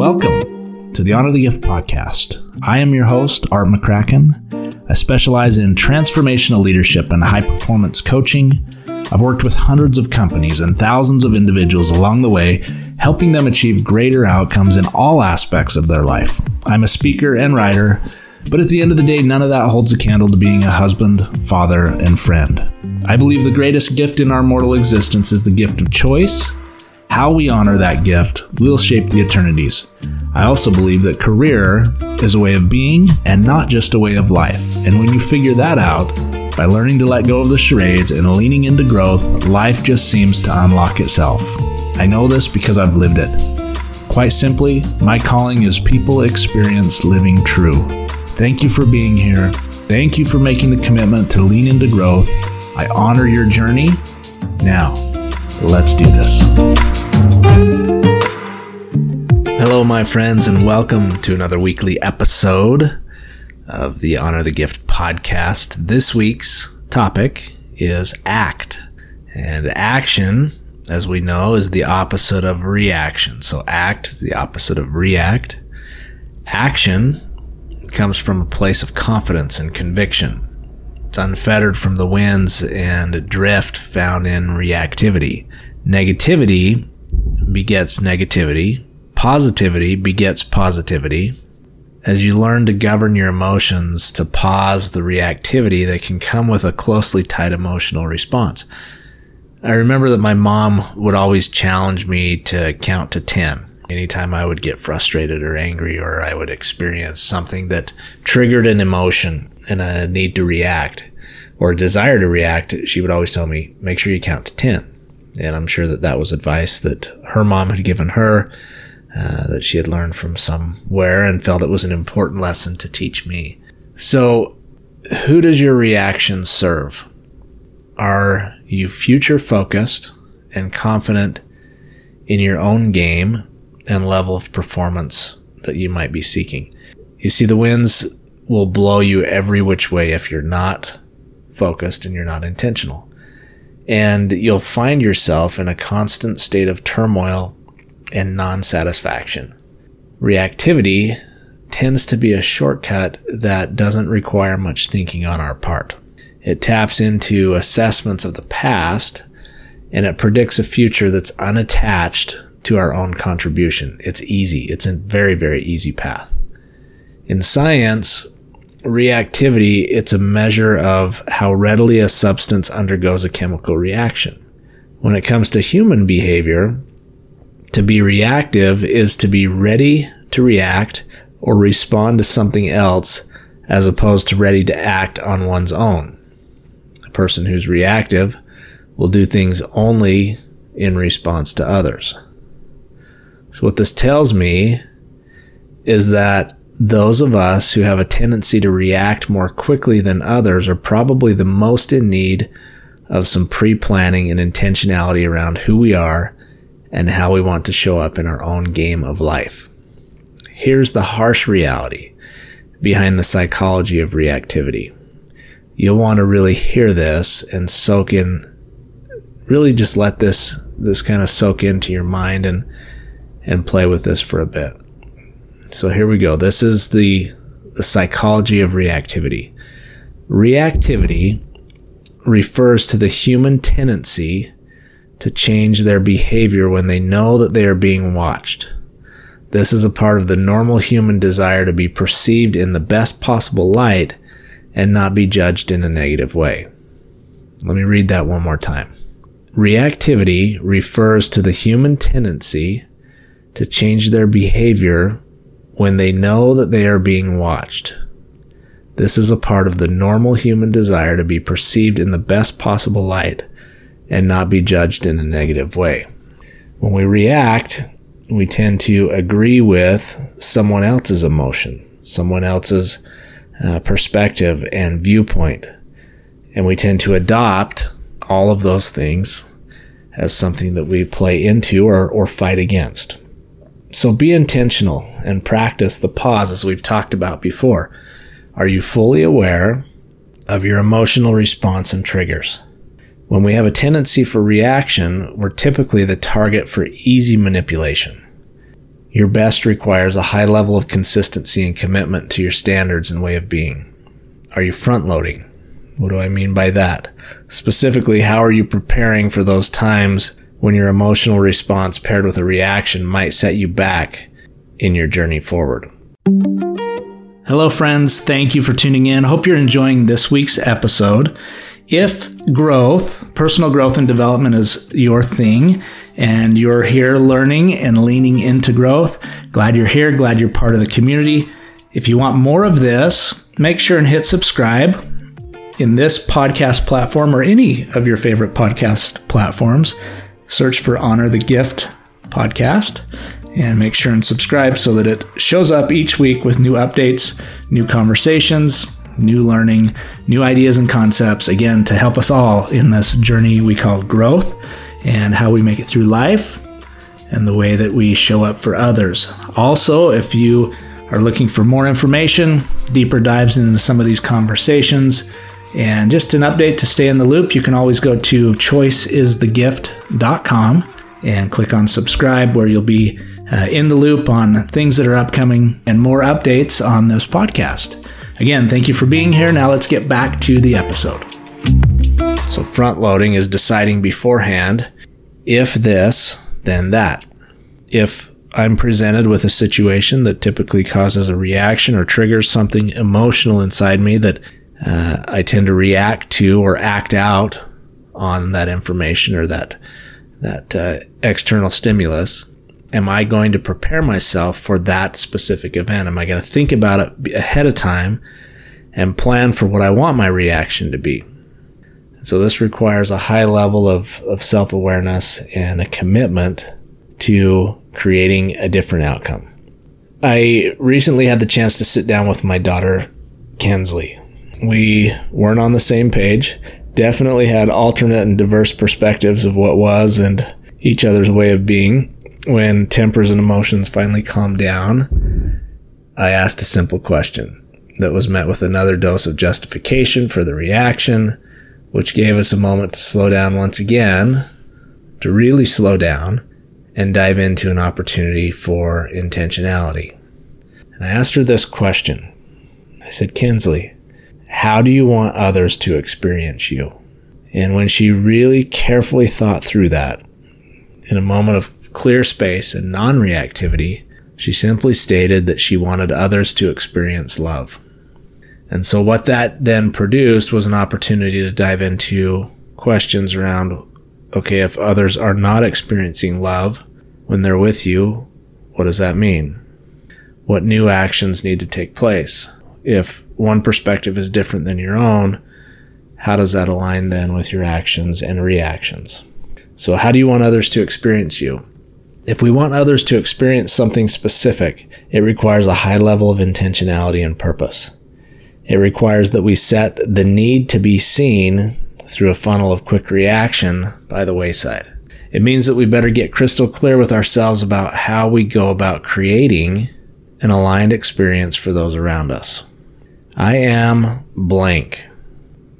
Welcome to the Honor the Gift podcast. I am your host, Art McCracken. I specialize in transformational leadership and high-performance coaching. I've worked with hundreds of companies and thousands of individuals along the way, helping them achieve greater outcomes in all aspects of their life. I'm a speaker and writer, but at the end of the day, none of that holds a candle to being a husband, father, and friend. I believe the greatest gift in our mortal existence is the gift of choice. How we honor that gift will shape the eternities. I also believe that career is a way of being and not just a way of life. And when you figure that out, by learning to let go of the charades and leaning into growth, life just seems to unlock itself. I know this because I've lived it. Quite simply, my calling is people experience living true. Thank you for being here. Thank you for making the commitment to lean into growth. I honor your journey. Now, let's do this. Hello, my friends, and welcome to another weekly episode of the Honor the Gift podcast. This week's topic is act. And action, as we know, is the opposite of reaction. So act is the opposite of react. Action comes from a place of confidence and conviction. It's unfettered from the winds and drift found in reactivity. Negativity begets negativity. Positivity begets positivity. As you learn to govern your emotions, to pause the reactivity that can come with a closely tied emotional response. I remember that my mom would always challenge me to count to 10. Anytime I would get frustrated or angry, or I would experience something that triggered an emotion and a need to react or a desire to react, she would always tell me, make sure you count to 10. And I'm sure that that was advice that her mom had given her. That she had learned from somewhere and felt it was an important lesson to teach me. So, who does your reaction serve? Are you future-focused and confident in your own game and level of performance that you might be seeking? You see, the winds will blow you every which way if you're not focused and you're not intentional. And you'll find yourself in a constant state of turmoil and non-satisfaction. Reactivity tends to be a shortcut that doesn't require much thinking on our part. It taps into assessments of the past, and it predicts a future that's unattached to our own contribution. It's easy. It's a very, very easy path. In science, reactivity, it's a measure of how readily a substance undergoes a chemical reaction. When it comes to human behavior, to be reactive is to be ready to react or respond to something else as opposed to ready to act on one's own. A person who's reactive will do things only in response to others. So what this tells me is that those of us who have a tendency to react more quickly than others are probably the most in need of some pre-planning and intentionality around who we are and how we want to show up in our own game of life. Here's the harsh reality behind the psychology of reactivity. You'll want to really hear this and soak in, really just let this kind of soak into your mind and play with this for a bit. So here we go. This is the psychology of reactivity. Reactivity refers to the human tendency to change their behavior when they know that they are being watched. This is a part of the normal human desire to be perceived in the best possible light and not be judged in a negative way. Let me read that one more time. Reactivity refers to the human tendency to change their behavior when they know that they are being watched. This is a part of the normal human desire to be perceived in the best possible light and not be judged in a negative way. When we react, we tend to agree with someone else's emotion, someone else's perspective and viewpoint. And we tend to adopt all of those things as something that we play into or fight against. So be intentional and practice the pause as we've talked about before. Are you fully aware of your emotional response and triggers? When we have a tendency for reaction, we're typically the target for easy manipulation. Your best requires a high level of consistency and commitment to your standards and way of being. Are you front-loading? What do I mean by that? Specifically, how are you preparing for those times when your emotional response paired with a reaction might set you back in your journey forward? Hello, friends. Thank you for tuning in. Hope you're enjoying this week's episode. If growth, personal growth and development is your thing, and you're here learning and leaning into growth, glad you're here, glad you're part of the community. If you want more of this, make sure and hit subscribe in this podcast platform or any of your favorite podcast platforms. Search for Honor the Gift podcast and make sure and subscribe so that it shows up each week with new updates, new conversations, new learning, new ideas and concepts, again, to help us all in this journey we call growth and how we make it through life and the way that we show up for others. Also, if you are looking for more information, deeper dives into some of these conversations, and just an update to stay in the loop, you can always go to choiceisthegift.com and click on subscribe, where you'll be in the loop on things that are upcoming and more updates on this podcast. Again, thank you for being here. Now let's get back to the episode. So front loading is deciding beforehand, if this, then that. If I'm presented with a situation that typically causes a reaction or triggers something emotional inside me that I tend to react to or act out on that information or that external stimulus, am I going to prepare myself for that specific event? Am I going to think about it ahead of time and plan for what I want my reaction to be? So this requires a high level of self-awareness and a commitment to creating a different outcome. I recently had the chance to sit down with my daughter, Kinsley. We weren't on the same page, definitely had alternate and diverse perspectives of what was and each other's way of being. When tempers and emotions finally calmed down, I asked a simple question that was met with another dose of justification for the reaction, which gave us a moment to slow down once again, to really slow down and dive into an opportunity for intentionality. And I asked her this question. I said, Kinsley, how do you want others to experience you? And when she really carefully thought through that, in a moment of clear space and non-reactivity, she simply stated that she wanted others to experience love. And so what that then produced was an opportunity to dive into questions around, okay, if others are not experiencing love when they're with you, what does that mean? What new actions need to take place? If one perspective is different than your own, how does that align then with your actions and reactions? So how do you want others to experience you? If we want others to experience something specific, it requires a high level of intentionality and purpose. It requires that we set the need to be seen through a funnel of quick reaction by the wayside. It means that we better get crystal clear with ourselves about how we go about creating an aligned experience for those around us. I am blank.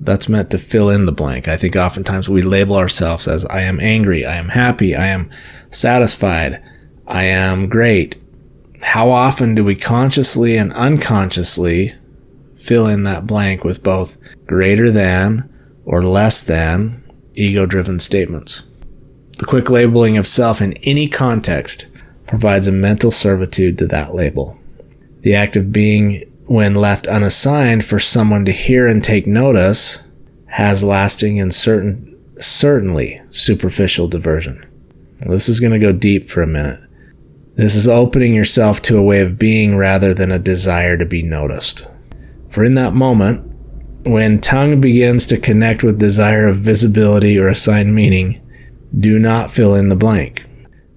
That's meant to fill in the blank. I think oftentimes we label ourselves as I am angry, I am happy, I am satisfied, I am great. How often do we consciously and unconsciously fill in that blank with both greater than or less than ego-driven statements? The quick labeling of self in any context provides a mental servitude to that label. The act of being, when left unassigned for someone to hear and take notice, has lasting and certainly superficial diversion. Now, this is going to go deep for a minute. This is opening yourself to a way of being rather than a desire to be noticed. For in that moment, when tongue begins to connect with desire of visibility or assigned meaning, do not fill in the blank.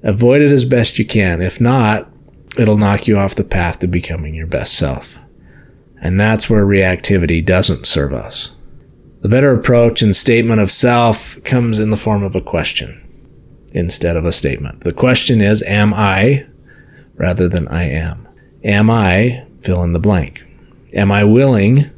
Avoid it as best you can. If not, it'll knock you off the path to becoming your best self. And that's where reactivity doesn't serve us. The better approach and statement of self comes in the form of a question instead of a statement. The question is, am I, rather than I am. Am I, fill in the blank. Am I willing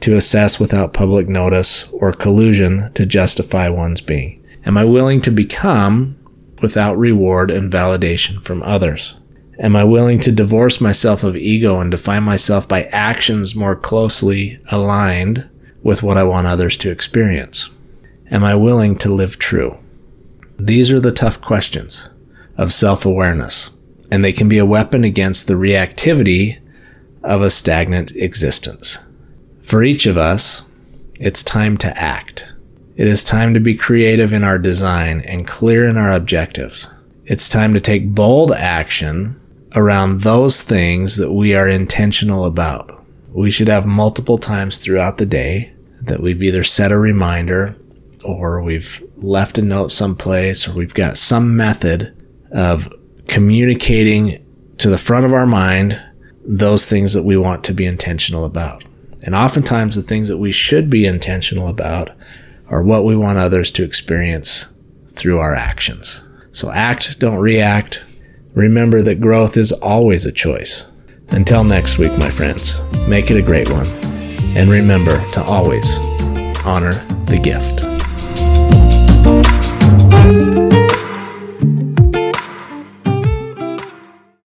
to assess without public notice or collusion to justify one's being? Am I willing to become without reward and validation from others? Am I willing to divorce myself of ego and define myself by actions more closely aligned with what I want others to experience? Am I willing to live true? These are the tough questions of self-awareness, and they can be a weapon against the reactivity of a stagnant existence. For each of us, it's time to act. It is time to be creative in our design and clear in our objectives. It's time to take bold action around those things that we are intentional about. We should have multiple times throughout the day that we've either set a reminder or we've left a note someplace or we've got some method of communicating to the front of our mind those things that we want to be intentional about. And oftentimes the things that we should be intentional about are what we want others to experience through our actions. So act, don't react. Remember that growth is always a choice. Until next week, my friends, make it a great one. And remember to always honor the gift.